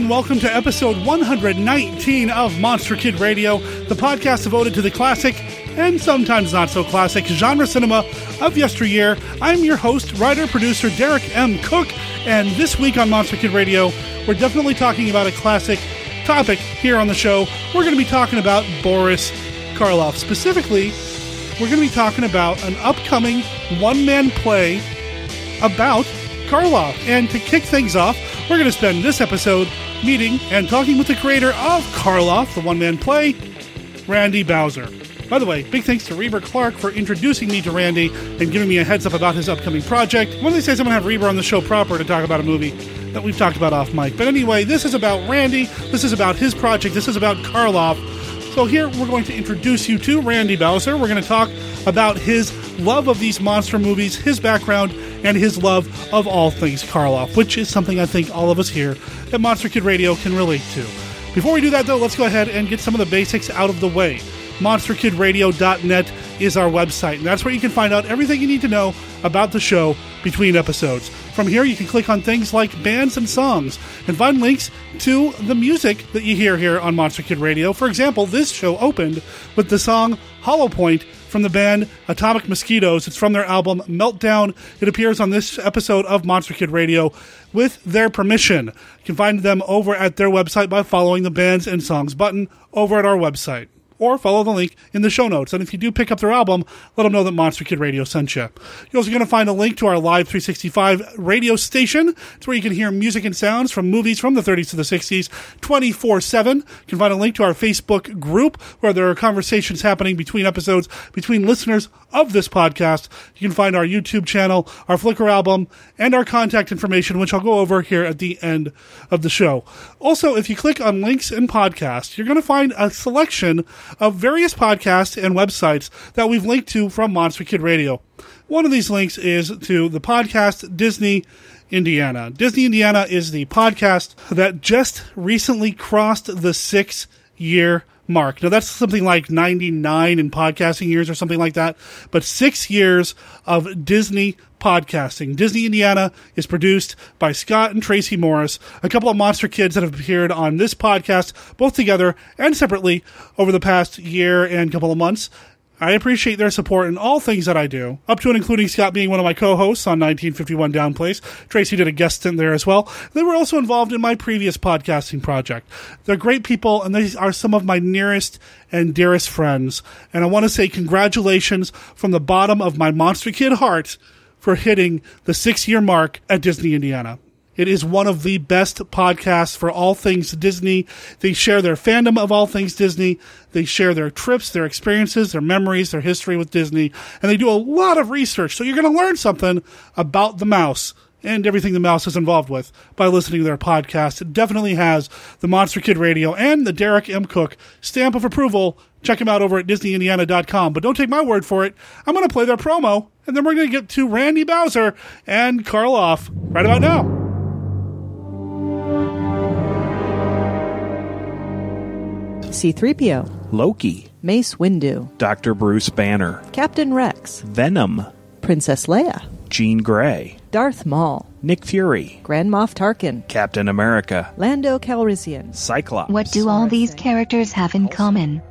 and welcome to episode 119 of Monster Kid Radio, the podcast devoted to the classic, and sometimes not so classic, genre cinema of yesteryear. I'm your host, writer-producer Derek M. Cook, and this week on Monster Kid Radio, we're definitely talking about a classic topic here on the show. We're going to be talking about Boris Karloff. Specifically, we're going to be talking about an upcoming one-man play about Karloff. And to kick things off, we're going to spend this episode meeting and talking with the creator of Karloff, the one-man play, Randy Bowser. By the way, big thanks to Reber Clark for introducing me to Randy and giving me a heads up about his upcoming project. One of these days I'm going to have Reber on the show proper to talk about a movie that we've talked about off mic. But anyway, this is about Randy, this is about his project, this is about Karloff. So here we're going to introduce you to Randy Bowser. We're going to talk about his love of these monster movies, his background, and his love of all things Karloff, which is something I think all of us here at Monster Kid Radio can relate to. Before we do that, though, let's go ahead and get some of the basics out of the way. MonsterKidRadio.net is our website, and that's where you can find out everything you need to know about the show between episodes. From here, you can click on things like bands and songs and find links to the music that you hear here on Monster Kid Radio. For example, this show opened with the song Hollow Point from the band Atomic Mosquitoes. It's from their album Meltdown. It appears on this episode of Monster Kid Radio with their permission. You can find them over at their website by following the bands and songs button over at our website, or follow the link in the show notes. And if you do pick up their album, let them know that Monster Kid Radio sent you. You're also going to find a link to our Live 365 radio station. It's where you can hear music and sounds from movies from the 30s to the 60s, 24/7. You can find a link to our Facebook group, where there are conversations happening between episodes, between listeners of this podcast. You can find our YouTube channel, our Flickr album, and our contact information, which I'll go over here at the end of the show. Also, if you click on links and podcasts, you're going to find a selection of various podcasts and websites that we've linked to from Monster Kid Radio. One of these links is to the podcast Disney Indiana. Disney Indiana is the podcast that just recently crossed the 6-year mark. Now, that's something like 99 in podcasting years or something like that, but 6 years of Disney podcasting. Disney Indiana is produced by Scott and Tracy Morris, a couple of monster kids that have appeared on this podcast, both together and separately, over the past year and couple of months. I appreciate their support in all things that I do, up to and including Scott being one of my co-hosts on 1951 Down Place. Tracy did a guest stint there as well. They were also involved in my previous podcasting project. They're great people, and they are some of my nearest and dearest friends. And I want to say congratulations from the bottom of my Monster Kid heart for hitting the 6-year mark at Disney Indiana. It is one of the best podcasts for all things Disney. They share their fandom of all things Disney. They share their trips, their experiences, their memories, their history with Disney. And they do a lot of research. So you're going to learn something about the mouse and everything the mouse is involved with by listening to their podcast. It definitely has the Monster Kid Radio and the Derek M. Cook stamp of approval. Check them out over at DisneyIndiana.com. But don't take my word for it. I'm going to play their promo, and then we're going to get to Randy Bowser and Karloff right about now. C-3PO, Loki, Mace Windu, Dr. Bruce Banner, Captain Rex, Venom, Princess Leia, Jean Grey, Darth Maul, Nick Fury, Grand Moff Tarkin, Captain America, Lando Calrissian, Cyclops. What do all these characters have in common?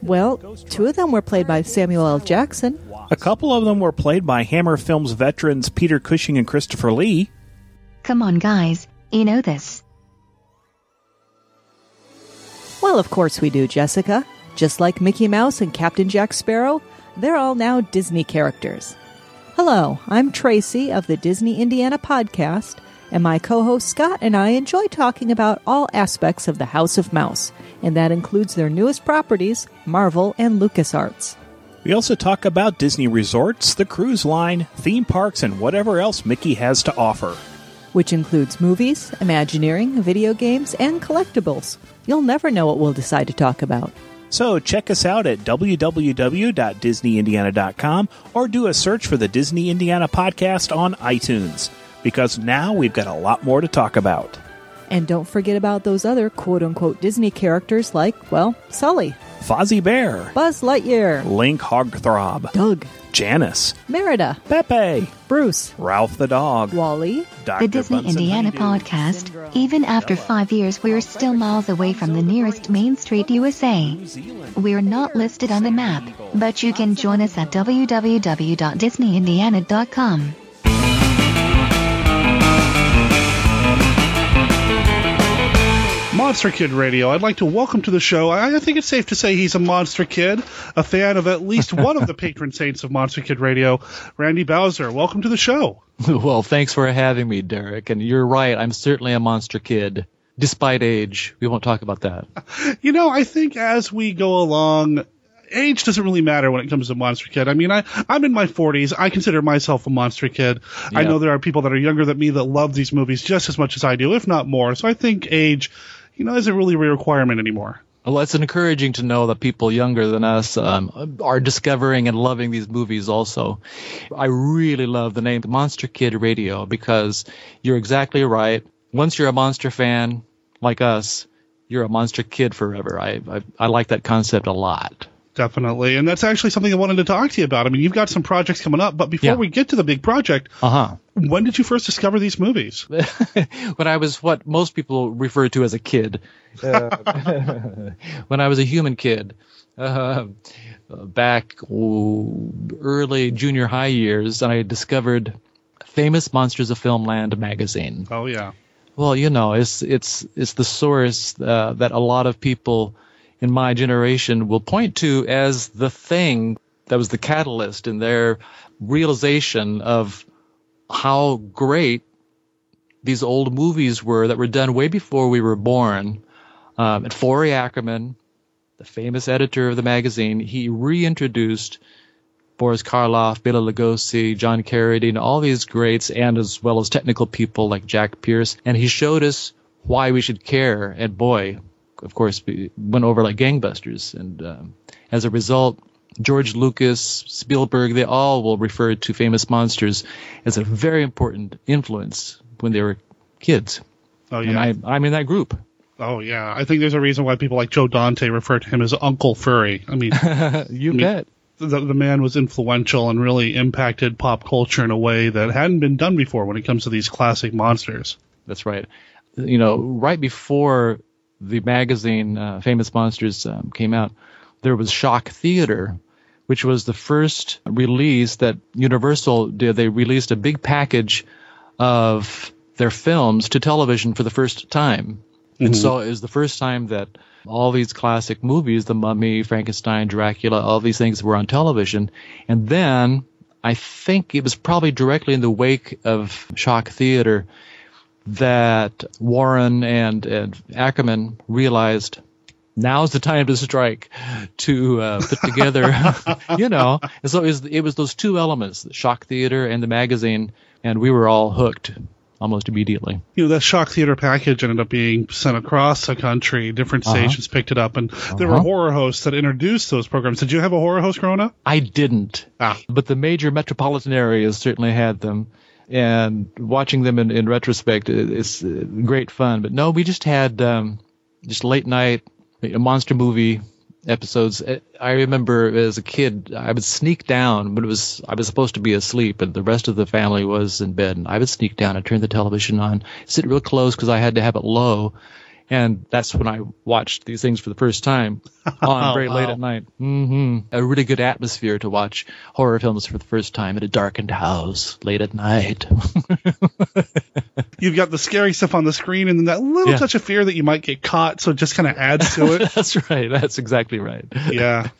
Well, two of them were played by Samuel L. Jackson. A couple of them were played by Hammer Films veterans Peter Cushing and Christopher Lee. Come on, guys, you know this. Well, of course we do, Jessica. Just like Mickey Mouse and Captain Jack Sparrow, they're all now Disney characters. Hello, I'm Tracy of the Disney Indiana podcast, and my co-host Scott and I enjoy talking about all aspects of the House of Mouse, and that includes their newest properties, Marvel and LucasArts. We also talk about Disney resorts, the cruise line, theme parks, and whatever else Mickey has to offer, which includes movies, Imagineering, video games, and collectibles. You'll never know what we'll decide to talk about. So check us out at www.DisneyIndiana.com or do a search for the Disney Indiana podcast on iTunes, because now we've got a lot more to talk about. And don't forget about those other quote-unquote Disney characters like, well, Sully, Fozzie Bear, Buzz Lightyear, Link Hogthrob, Doug, Janice, Merida, Pepe, Bruce, Ralph the Dog, Wally, Dr. The Disney Bunsen Indiana Honeydew podcast. Syndrome. Even after 5 years, we're still miles away from the nearest Main Street, USA. We're not listed on the map, but you can join us at www.DisneyIndiana.com. Monster Kid Radio. I'd like to welcome to the show. I think it's safe to say he's a Monster Kid, a fan of at least one of the patron saints of Monster Kid Radio, Randy Bowser. Welcome to the show. Well, thanks for having me, Derek. And you're right. I'm certainly a Monster Kid. Despite age, we won't talk about that. You know, I think as we go along, age doesn't really matter when it comes to Monster Kid. I mean, I'm in my 40s. I consider myself a Monster Kid. Yeah. I know there are people that are younger than me that love these movies just as much as I do, if not more. So I think age, you know, isn't really a requirement anymore. Well, it's encouraging to know that people younger than us are discovering and loving these movies also. I really love the name Monster Kid Radio because you're exactly right. Once you're a monster fan like us, you're a monster kid forever. I like that concept a lot. Definitely. And that's actually something I wanted to talk to you about. I mean, you've got some projects coming up, but before we get to the big project, when did you first discover these movies? When I was what most people refer to as a kid. When I was a human kid. Back early junior high years, and I discovered Famous Monsters of Filmland magazine. Oh, yeah. Well, you know, it's the source that a lot of people in my generation will point to as the thing that was the catalyst in their realization of how great these old movies were that were done way before we were born. And Forry Ackerman, the famous editor of the magazine, he reintroduced Boris Karloff, Bela Lugosi, John Carradine, all these greats, and as well as technical people like Jack Pierce. And he showed us why we should care, and boy, of course, we went over like gangbusters. And as a result, George Lucas, Spielberg, they all will refer to Famous Monsters as a very important influence when they were kids. Oh, yeah. And I'm in that group. Oh, yeah. I think there's a reason why people like Joe Dante refer to him as Uncle Furry. I mean, bet. The man was influential and really impacted pop culture in a way that hadn't been done before when it comes to these classic monsters. That's right. You know, right before the magazine Famous Monsters came out, there was Shock Theater, which was the first release that Universal did. They released a big package of their films to television for the first time. Mm-hmm. And so it was the first time that all these classic movies, The Mummy, Frankenstein, Dracula, all these things were on television. And then I think it was probably directly in the wake of Shock Theater that Warren and Ackerman realized now's the time to strike, to put together, you know. And so it was those two elements, the Shock Theater and the magazine, and we were all hooked almost immediately. You know, that Shock Theater package ended up being sent across the country. Different stations picked it up, and there were horror hosts that introduced those programs. Did you have a horror host growing up? I didn't, but the major metropolitan areas certainly had them. And watching them in retrospect is great fun. But no, we just had just late night monster movie episodes. I remember as a kid, I would sneak down, but I was supposed to be asleep, and the rest of the family was in bed. And I would sneak down and turn the television on, sit real close because I had to have it low. And that's when I watched these things for the first time on very late at night. Mm-hmm. A really good atmosphere to watch horror films for the first time in a darkened house late at night. You've got the scary stuff on the screen and then that little touch of fear that you might get caught. So it just kind of adds to it. That's right. That's exactly right. Yeah.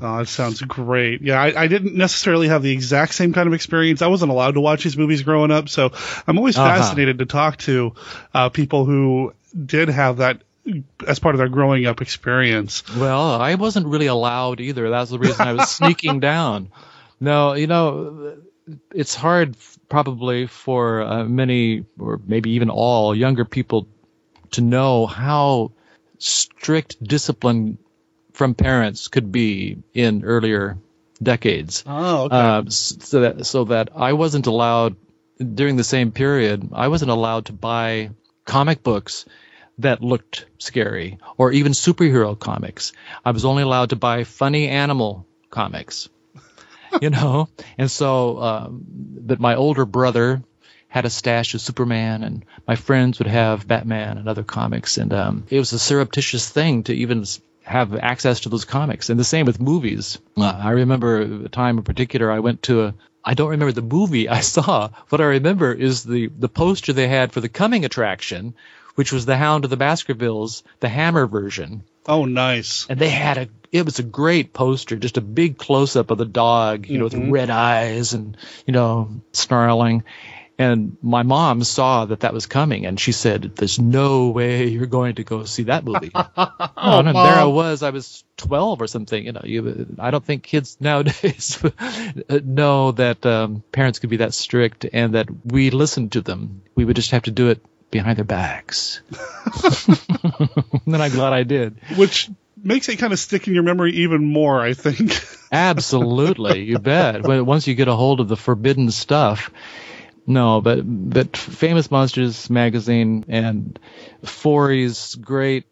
Oh, it sounds great. Yeah. I didn't necessarily have the exact same kind of experience. I wasn't allowed to watch these movies growing up. So I'm always fascinated to talk to people who did have that as part of their growing up experience. Well, I wasn't really allowed either. That's the reason I was sneaking down. No, you know, it's hard probably for many or maybe even all younger people to know how strict discipline from parents could be in earlier decades. Oh, okay. So that I wasn't allowed during the same period. I wasn't allowed to buy comic books that looked scary, or even superhero comics. I was only allowed to buy funny animal comics, you know. And so but my older brother had a stash of Superman, and my friends would have Batman and other comics. And it was a surreptitious thing to even have access to those comics. And the same with movies. I remember a time in particular I went to I don't remember the movie I saw. What I remember is the poster they had for the coming attraction, which was The Hound of the Baskervilles, the Hammer version. Oh, nice. And they had it was a great poster, just a big close-up of the dog, you know, with red eyes and, you know, snarling. And my mom saw that was coming, and she said, "There's no way you're going to go see that movie." Oh, and there I was 12 or something. You know, I don't think kids nowadays know that parents could be that strict, and that we listened to them. We would just have to do it behind their backs. And then I'm glad I did. Which makes it kind of stick in your memory even more, I think. Absolutely, you bet. Once you get a hold of the forbidden stuff. No, but Famous Monsters magazine and Forry's great,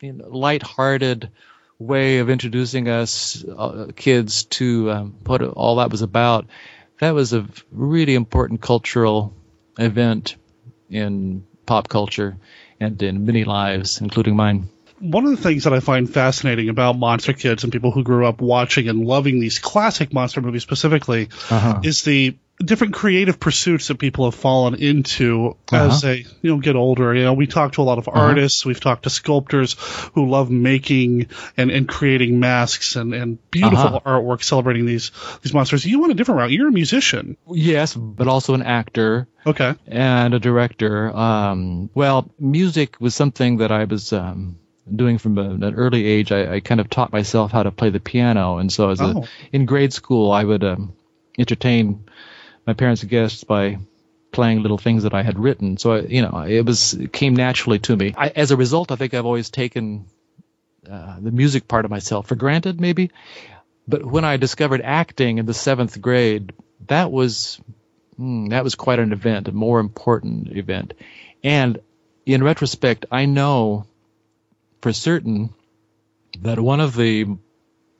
you know, lighthearted way of introducing us kids to what all that was about. That was a really important cultural event in pop culture and in many lives, including mine. One of the things that I find fascinating about monster kids and people who grew up watching and loving these classic monster movies specifically is the different creative pursuits that people have fallen into as they, you know, get older. You know, we talk to a lot of artists. We've talked to sculptors who love making and creating masks and beautiful artwork celebrating these monsters. You went a different route. You're a musician. Yes, but also an actor. Okay. And a director. Well, music was something that I was doing from an early age. I kind of taught myself how to play the piano. And so in grade school, I would entertain my parents' guests by playing little things that I had written. So, it came naturally to me. As a result, I think I've always taken the music part of myself for granted, maybe. But when I discovered acting in the seventh grade, that was quite an event, a more important event. And in retrospect, I know for certain that one of the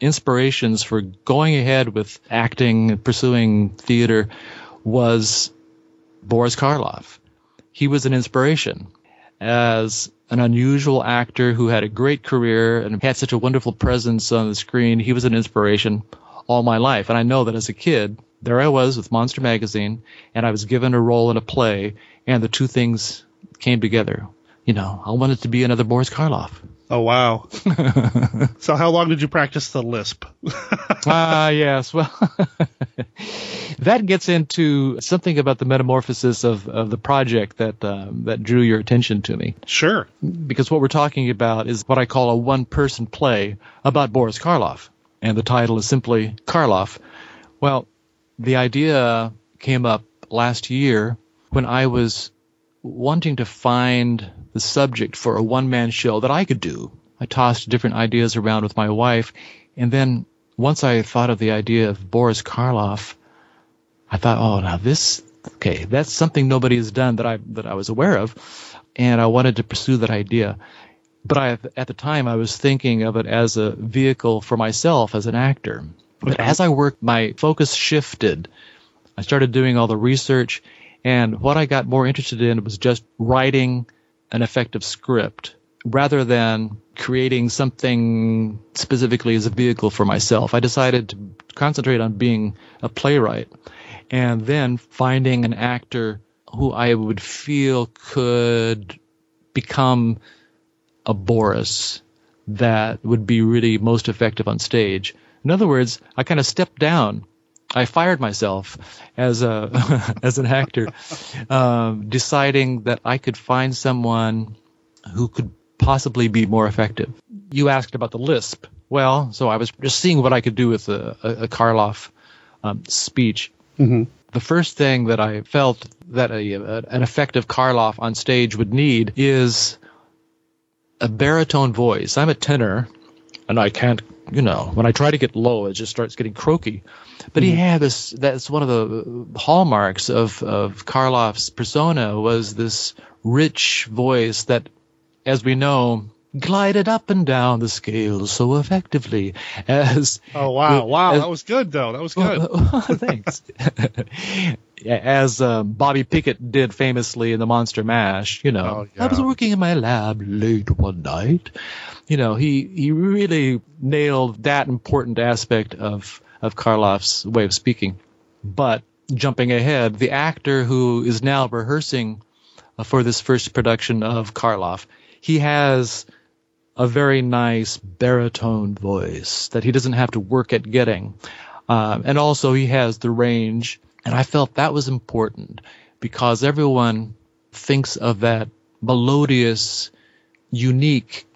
inspirations for going ahead with acting, pursuing theater, was Boris Karloff. He was an inspiration as an unusual actor who had a great career and had such a wonderful presence on the screen. He was an inspiration all my life. And I know that as a kid, there I was with Monster Magazine, and I was given a role in a play, and the two things came together. You know, I wanted to be another Boris Karloff. Oh, wow. So how long did you practice the lisp? Yes. Well, that gets into something about the metamorphosis of the project that drew your attention to me. Sure. Because what we're talking about is what I call a one-person play about Boris Karloff. And the title is simply Karloff. Well, the idea came up last year when I was wanting to find the subject for a one-man show that I could do. I tossed different ideas around with my wife, and then once I thought of the idea of Boris Karloff, I thought, that's something nobody has done that I was aware of, and I wanted to pursue that idea. But at the time, I was thinking of it as a vehicle for myself as an actor. But as I worked, my focus shifted. I started doing all the research, and what I got more interested in was just writing an effective script rather than creating something specifically as a vehicle for myself. I decided to concentrate on being a playwright and then finding an actor who I would feel could become a Boris that would be really most effective on stage. In other words, I kind of stepped down. I fired myself as an actor, deciding that I could find someone who could possibly be more effective. You asked about the lisp. Well, so I was just seeing what I could do with a Karloff speech. Mm-hmm. The first thing that I felt that an effective Karloff on stage would need is a baritone voice. I'm a tenor. and I can't, you know, when I try to get low, it just starts getting croaky. But he had this, that's one of the hallmarks of Karloff's persona, was this rich voice that, as we know, glided up and down the scale so effectively as... Oh, wow. Wow. That was good, though. That was good. Thanks. As Bobby Pickett did famously in The Monster Mash, you know, I was working in my lab late one night. You know, he really nailed that important aspect of Karloff's way of speaking. But jumping ahead, the actor who is now rehearsing for this first production of Karloff, he has a very nice baritone voice that he doesn't have to work at getting. And also he has the range. And I felt that was important because everyone thinks of that melodious, unique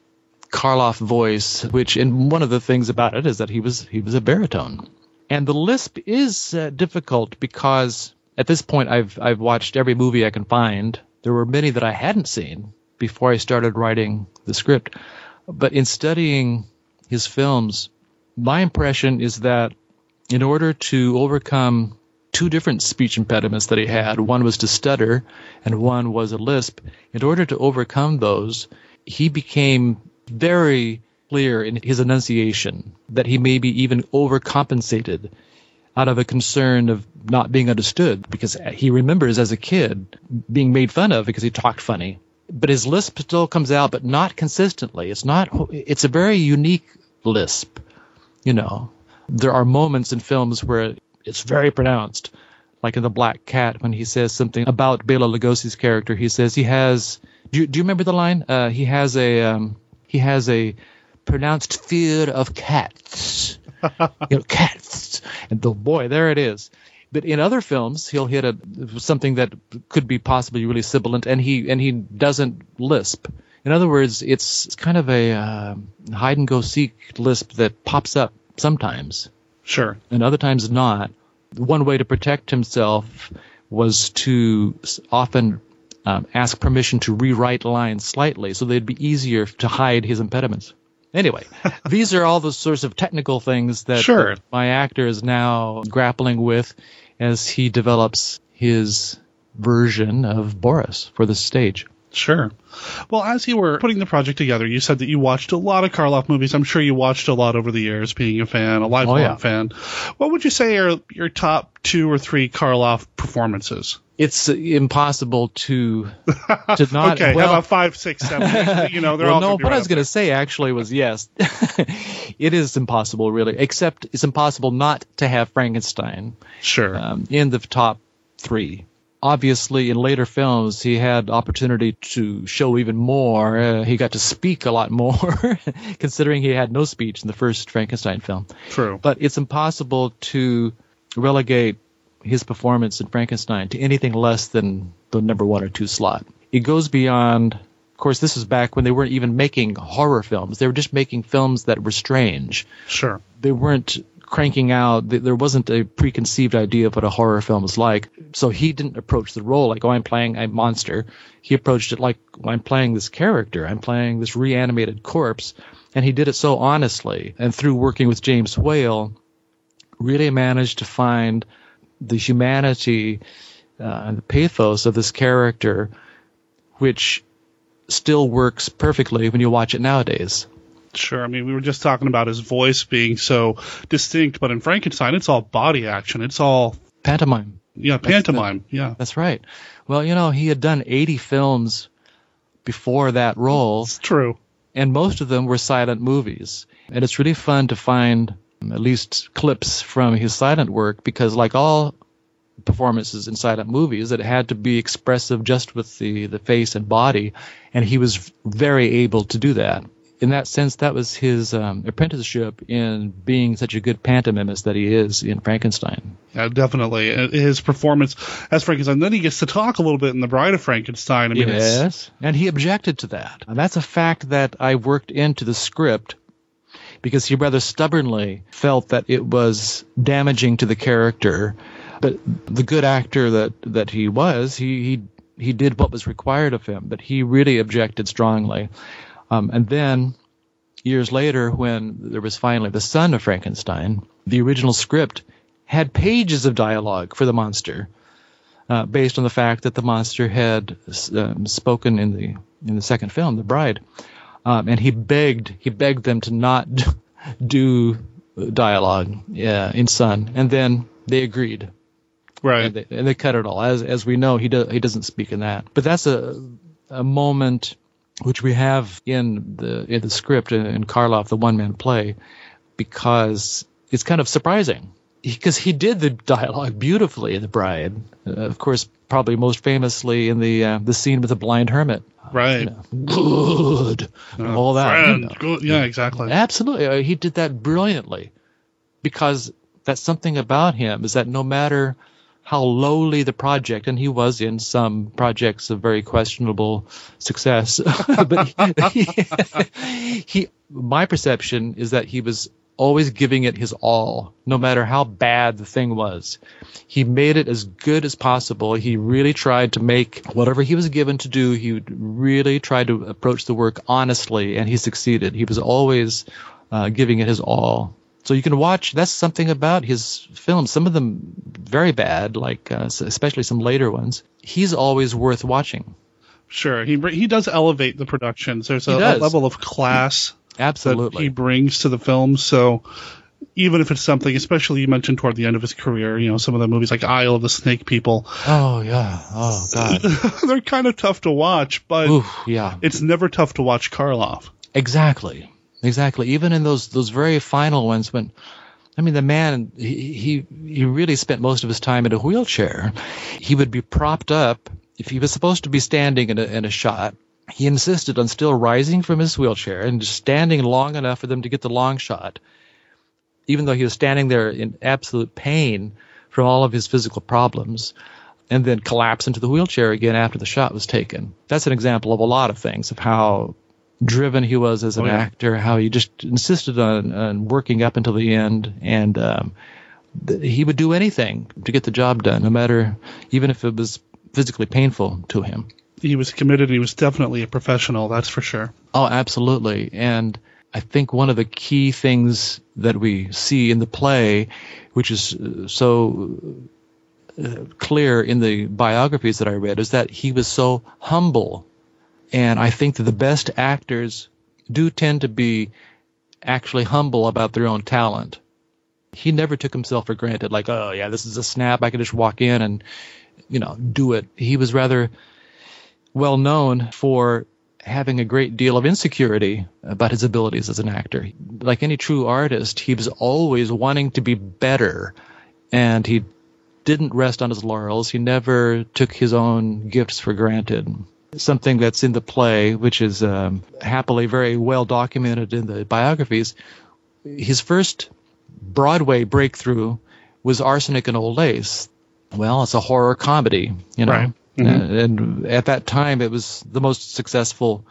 Karloff voice, which, and one of the things about it is that he was a baritone. And the lisp is difficult because at this point I've watched every movie I can find. There were many that I hadn't seen before I started writing the script. But in studying his films, my impression is that in order to overcome two different speech impediments that he had, one was to stutter and one was a lisp, in order to overcome those, he became very clear in his enunciation, that he maybe even overcompensated out of a concern of not being understood, because he remembers as a kid being made fun of because he talked funny. But his lisp still comes out, but not consistently. It's a very unique lisp. You know, there are moments in films where it's very pronounced, like in The Black Cat, when he says something about Bela Lugosi's character. He says he has, do you remember the line? He has a pronounced fear of cats. You know, cats. And oh boy, there it is. But in other films, he'll hit something that could be possibly really sibilant, and he doesn't lisp. In other words, it's kind of a hide-and-go-seek lisp that pops up sometimes. Sure. And other times not. One way to protect himself was to often ask permission to rewrite lines slightly so they'd be easier to hide his impediments. Anyway, these are all the sorts of technical things that my actor is now grappling with as he develops his version of Boris for the stage. Sure. Well, as you were putting the project together, you said that you watched a lot of Karloff movies. I'm sure you watched a lot over the years, being a fan, a lifelong fan. What would you say are your top two or three Karloff performances? It's impossible to not. Okay, well, how about 5, 6, 7? You know, they're all. No, what I was going to say actually was yes, it is impossible really. Except it's impossible not to have Frankenstein. Sure. In the top three. Obviously, in later films, he had opportunity to show even more. He got to speak a lot more, considering he had no speech in the first Frankenstein film. True. But it's impossible to relegate his performance in Frankenstein to anything less than the number 1 or 2 slot. It goes beyond... Of course, this was back when they weren't even making horror films. They were just making films that were strange. Sure. They weren't... cranking out, there wasn't a preconceived idea of what a horror film was like. So he didn't approach the role like, oh, I'm playing a monster. He approached it like, oh, I'm playing this character. I'm playing this reanimated corpse. And he did it so honestly. And through working with James Whale, really managed to find the humanity and the pathos of this character, which still works perfectly when you watch it nowadays. Sure. I mean, we were just talking about his voice being so distinct, but in Frankenstein, it's all body action. It's all... Pantomime. Yeah, pantomime. Yeah. That's right. Well, you know, he had done 80 films before that role. It's true. And most of them were silent movies. And it's really fun to find at least clips from his silent work because like all performances in silent movies, it had to be expressive just with the face and body. And he was very able to do that. In that sense, that was his apprenticeship in being such a good pantomimist that he is in Frankenstein. Yeah, definitely. His performance as Frankenstein. Then he gets to talk a little bit in The Bride of Frankenstein. I mean, yes, and he objected to that. And that's a fact that I worked into the script because he rather stubbornly felt that it was damaging to the character. But the good actor that he was, he did what was required of him, but he really objected strongly. And then years later, when there was finally The Son of Frankenstein, the original script had pages of dialogue for the monster, based on the fact that the monster had spoken in the second film, The Bride, and he begged them to not do dialogue in Son, and then they agreed. Right, and they cut it all. As we know, he doesn't speak in that. But that's a moment which we have in the script in Karloff, the one man play, because it's kind of surprising because he did the dialogue beautifully in The Bride. Of course, probably most famously in the scene with the blind hermit. Right, good, all that. Friend, good. Yeah, exactly. Absolutely, he did that brilliantly because that's something about him is that no matter how lowly the project, and he was in some projects of very questionable success. But my perception is that he was always giving it his all, no matter how bad the thing was. He made it as good as possible. He really tried to make whatever he was given to do. He really tried to approach the work honestly, and he succeeded. He was always giving it his all. So you can watch. That's something about his films. Some of them very bad, like especially some later ones. He's always worth watching. Sure, he does elevate the productions. There's a level of class that he brings to the film. So even if it's something, especially you mentioned toward the end of his career, you know, some of the movies like Isle of the Snake People. Oh yeah. Oh god. They're kind of tough to watch, but it's never tough to watch Karloff. Exactly. Exactly. Even in those very final ones, when the man he really spent most of his time in a wheelchair. He would be propped up if he was supposed to be standing in a shot. He insisted on still rising from his wheelchair and just standing long enough for them to get the long shot, even though he was standing there in absolute pain from all of his physical problems, and then collapse into the wheelchair again after the shot was taken. That's an example of a lot of things of how driven he was as an actor, how he just insisted on working up until the end, and he would do anything to get the job done, no matter, even if it was physically painful to him. He was committed. He was definitely a professional, that's for sure. Oh, absolutely. And I think one of the key things that we see in the play, which is so clear in the biographies that I read, is that he was so humble. And I think that the best actors do tend to be actually humble about their own talent. He never took himself for granted, like, oh, yeah, this is a snap. I can just walk in and, do it. He was rather well known for having a great deal of insecurity about his abilities as an actor. Like any true artist, he was always wanting to be better, and he didn't rest on his laurels. He never took his own gifts for granted. Something that's in the play, which is happily very well documented in the biographies. His first Broadway breakthrough was Arsenic and Old Lace. Well, it's a horror comedy, Right. Mm-hmm. And at that time, it was the most successful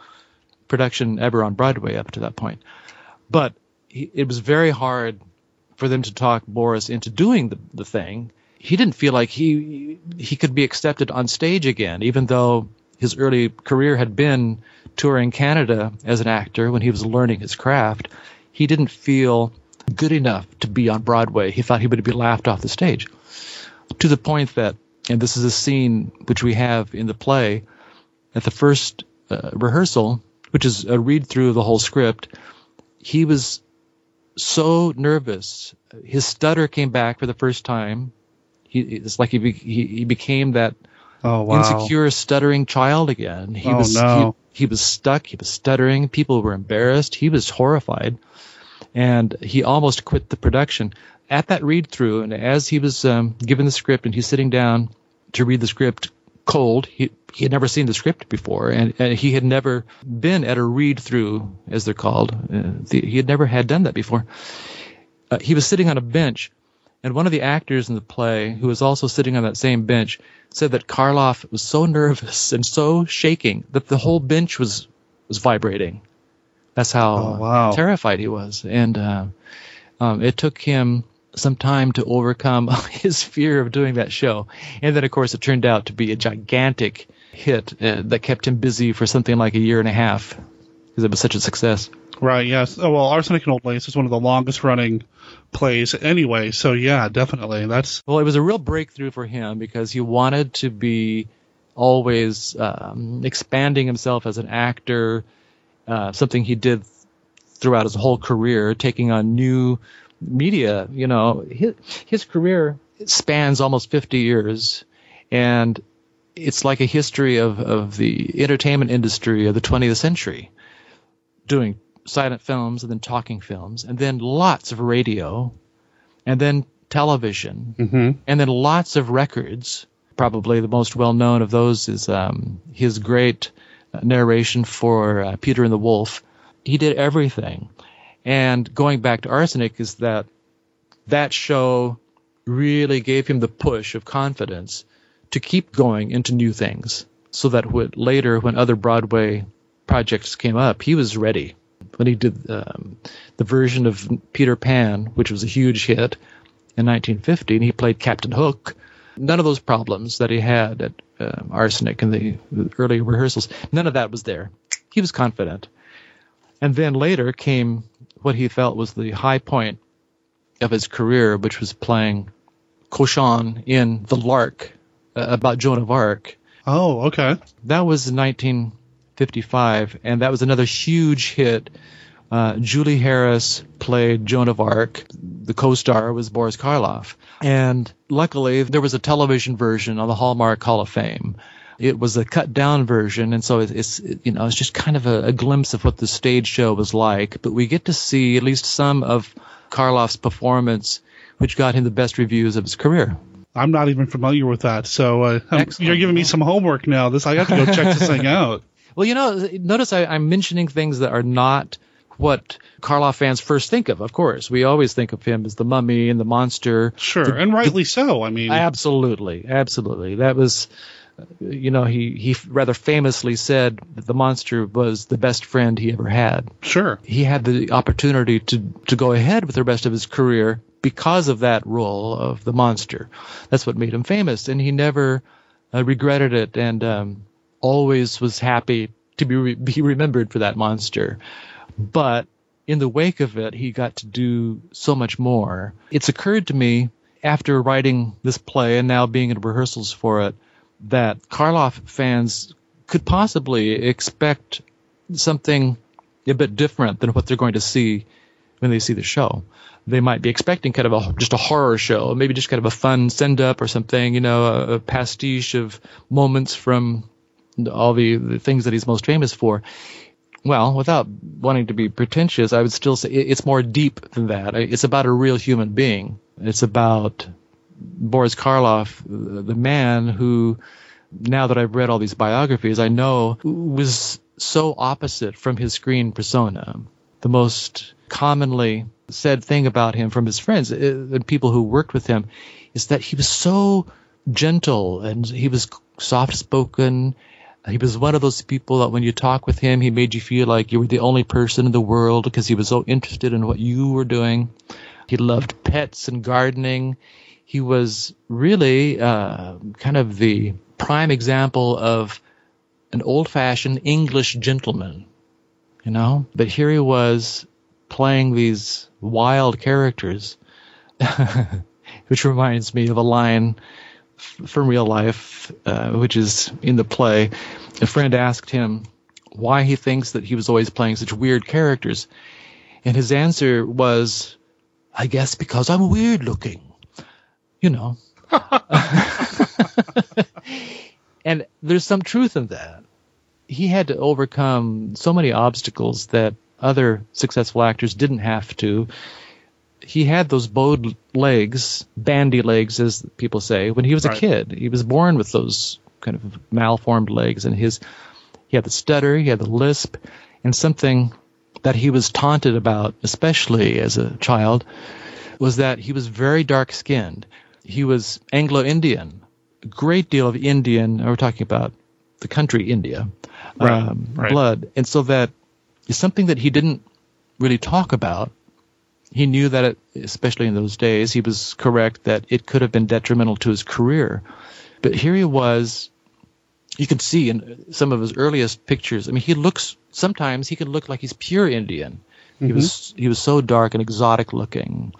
production ever on Broadway up to that point. But it was very hard for them to talk Boris into doing the thing. He didn't feel like he could be accepted on stage again, even though his early career had been touring Canada as an actor when he was learning his craft. He didn't feel good enough to be on Broadway. He thought he would be laughed off the stage, to the point that, and this is a scene which we have in the play, at the first rehearsal, which is a read-through of the whole script, he was so nervous. His stutter came back for the first time. It's like he became that insecure, stuttering child again. He was stuck. He was stuttering. People were embarrassed. He was horrified, and he almost quit the production at that read through. And as he was given the script and he's sitting down to read the script cold, he had never seen the script before, and he had never been at a read through, as they're called. He had never had done that before. He was sitting on a bench. And one of the actors in the play, who was also sitting on that same bench, said that Karloff was so nervous and so shaking that the whole bench was vibrating. That's how terrified he was. And it took him some time to overcome his fear of doing that show. And then, of course, it turned out to be a gigantic hit that kept him busy for something like a year and a half because it was such a success. Right, yes. Oh, well, Arsenic and Old Lace is one of the longest-running plays anyway, so yeah, definitely. Well, it was a real breakthrough for him because he wanted to be always expanding himself as an actor, something he did throughout his whole career, taking on new media. You know, his career spans almost 50 years, and it's like a history of the entertainment industry of the 20th century, doing silent films and then talking films and then lots of radio and then television and then lots of records. Probably the most well-known of those is his great narration for Peter and the Wolf. He did everything. And going back to Arsenic is that show really gave him the push of confidence to keep going into new things so that later when other Broadway projects came up, he was ready. When he did the version of Peter Pan, which was a huge hit in 1950, and he played Captain Hook, none of those problems that he had at Arsenic in the early rehearsals, none of that was there. He was confident. And then later came what he felt was the high point of his career, which was playing Cochon in The Lark, about Joan of Arc. Oh, okay. That was in 1955, and that was another huge hit. Julie Harris played Joan of Arc. The co-star was Boris Karloff. And luckily, there was a television version on the Hallmark Hall of Fame. It was a cut-down version, and so it's just kind of a glimpse of what the stage show was like. But we get to see at least some of Karloff's performance, which got him the best reviews of his career. I'm not even familiar with that, so you're giving me some homework now. I have to go check this thing out. Well, notice I'm mentioning things that are not what Karloff fans first think of course. We always think of him as the mummy and the monster. Sure, and rightly so. I mean, absolutely, absolutely. That was, he rather famously said that the monster was the best friend he ever had. Sure. He had the opportunity to go ahead with the rest of his career because of that role of the monster. That's what made him famous, and he never regretted it, and always was happy to be remembered for that monster. But in the wake of it, he got to do so much more. It's occurred to me after writing this play and now being in rehearsals for it that Karloff fans could possibly expect something a bit different than what they're going to see when they see the show. They might be expecting kind of just a horror show, maybe just kind of a fun send-up or something, a pastiche of moments from all the things that he's most famous for. Well, without wanting to be pretentious, I would still say it's more deep than that. It's about a real human being. It's about Boris Karloff, the man who, now that I've read all these biographies, I know was so opposite from his screen persona. The most commonly said thing about him from his friends and people who worked with him is that he was so gentle and he was soft-spoken. He was one of those people that when you talk with him, he made you feel like you were the only person in the world because he was so interested in what you were doing. He loved pets and gardening. He was really kind of the prime example of an old-fashioned English gentleman, But here he was playing these wild characters, which reminds me of a line from real life, which is in the play. A friend asked him why he thinks that he was always playing such weird characters. And his answer was, I guess because I'm weird looking, And there's some truth in that. He had to overcome so many obstacles that other successful actors didn't have to. He had those bowed legs, bandy legs, as people say, when he was a kid. He was born with those kind of malformed legs, and he had the stutter, he had the lisp, and something that he was taunted about, especially as a child, was that he was very dark-skinned. He was Anglo-Indian, a great deal of Indian, we're talking about the country India, blood. And so that is something that he didn't really talk about. He knew that, especially in those days, he was correct that it could have been detrimental to his career. But here he was you can see in some of his earliest pictures. I mean, he looks sometimes he can look like he's pure Indian. Mm-hmm. He was so dark and exotic looking,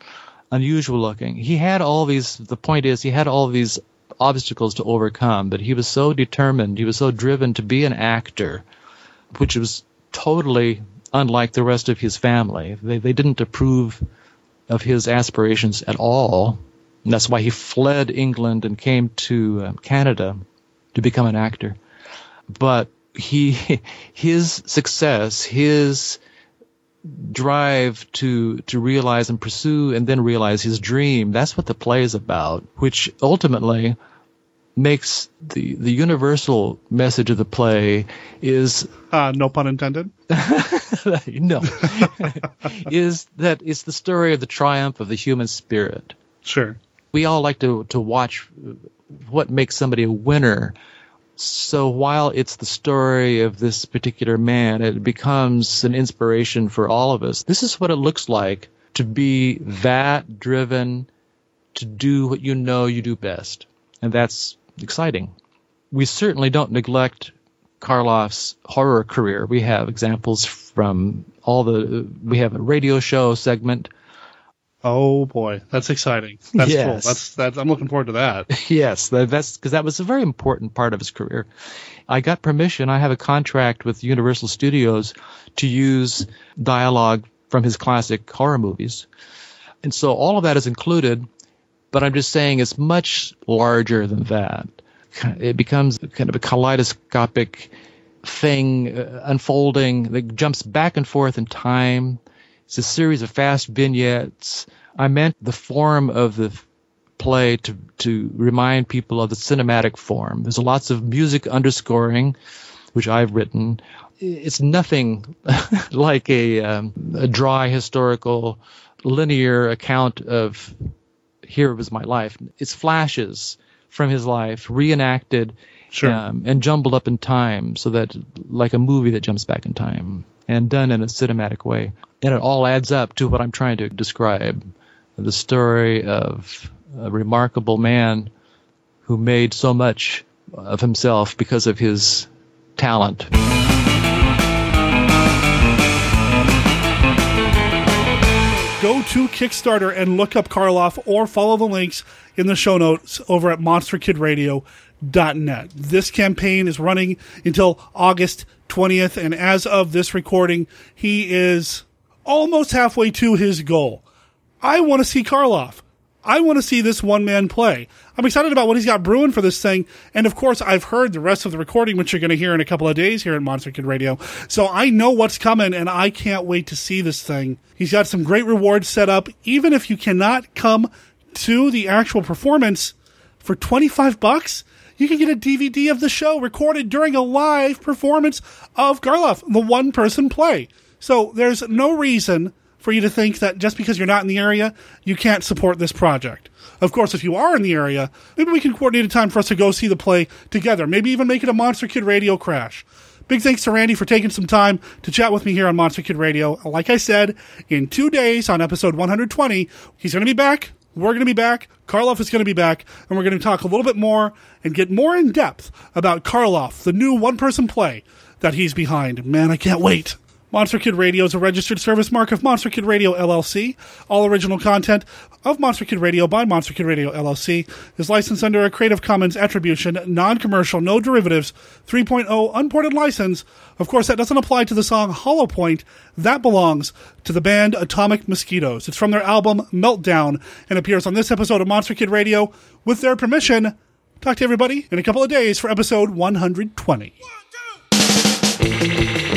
unusual looking. He had all these. The point is, he had all these obstacles to overcome, but he was so determined. He was so driven to be an actor, which was totally unlike the rest of his family. They didn't approve of his aspirations at all. And that's why he fled England and came to Canada to become an actor. But his success, his drive to realize and pursue and then realize his dream, that's what the play is about, which ultimately makes the universal message of the play is... no pun intended? No. is that it's the story of the triumph of the human spirit. Sure. We all like to watch what makes somebody a winner. So while it's the story of this particular man, it becomes an inspiration for all of us. This is what it looks like to be that driven to do what you know you do best. And that's exciting. We certainly don't neglect Karloff's horror career. We have examples from we have a radio show segment. Oh boy, that's exciting. That's yes. Cool. That's I'm looking forward to that. Yes, that's because that was a very important part of his career. I got permission. I have a contract with Universal Studios to use dialogue from his classic horror movies. And so all of that is included, but I'm just saying it's much larger than that. It becomes kind of a kaleidoscopic thing unfolding that jumps back and forth in time. It's a series of fast vignettes. I meant the form of the play to remind people of the cinematic form. There's lots of music underscoring, which I've written. It's nothing like a dry, historical, linear account of here was my life. It's flashes from his life, reenacted, sure. And jumbled up in time, so that like a movie that jumps back in time. And done in a cinematic way. And it all adds up to what I'm trying to describe, the story of a remarkable man who made so much of himself because of his talent. Go to Kickstarter and look up Karloff or follow the links in the show notes over at monsterkidradio.net. This campaign is running until August 20th, and as of this recording, he is almost halfway to his goal. I want to see Karloff. I want to see this one-man play. I'm excited about what he's got brewing for this thing, and of course, I've heard the rest of the recording, which you're going to hear in a couple of days here at Monster Kid Radio, so I know what's coming, and I can't wait to see this thing. He's got some great rewards set up. Even if you cannot come to the actual performance, for $25, you can get a DVD of the show recorded during a live performance of Karloff, the one-person play. So there's no reason for you to think that just because you're not in the area, you can't support this project. Of course, if you are in the area, maybe we can coordinate a time for us to go see the play together. Maybe even make it a Monster Kid Radio crash. Big thanks to Randy for taking some time to chat with me here on Monster Kid Radio. Like I said, in 2 days on episode 120, he's going to be back. We're going to be back, Karloff is going to be back, and we're going to talk a little bit more and get more in depth about Karloff, the new one-person play that he's behind. Man, I can't wait. Monster Kid Radio is a registered service mark of Monster Kid Radio, LLC. All original content of Monster Kid Radio by Monster Kid Radio, LLC is licensed under a Creative Commons Attribution, Non-Commercial, No Derivatives, 3.0 Unported License. Of course, that doesn't apply to the song Hollow Point. That belongs to the band Atomic Mosquitoes. It's from their album Meltdown and appears on this episode of Monster Kid Radio. With their permission, talk to everybody in a couple of days for episode 120. One, two.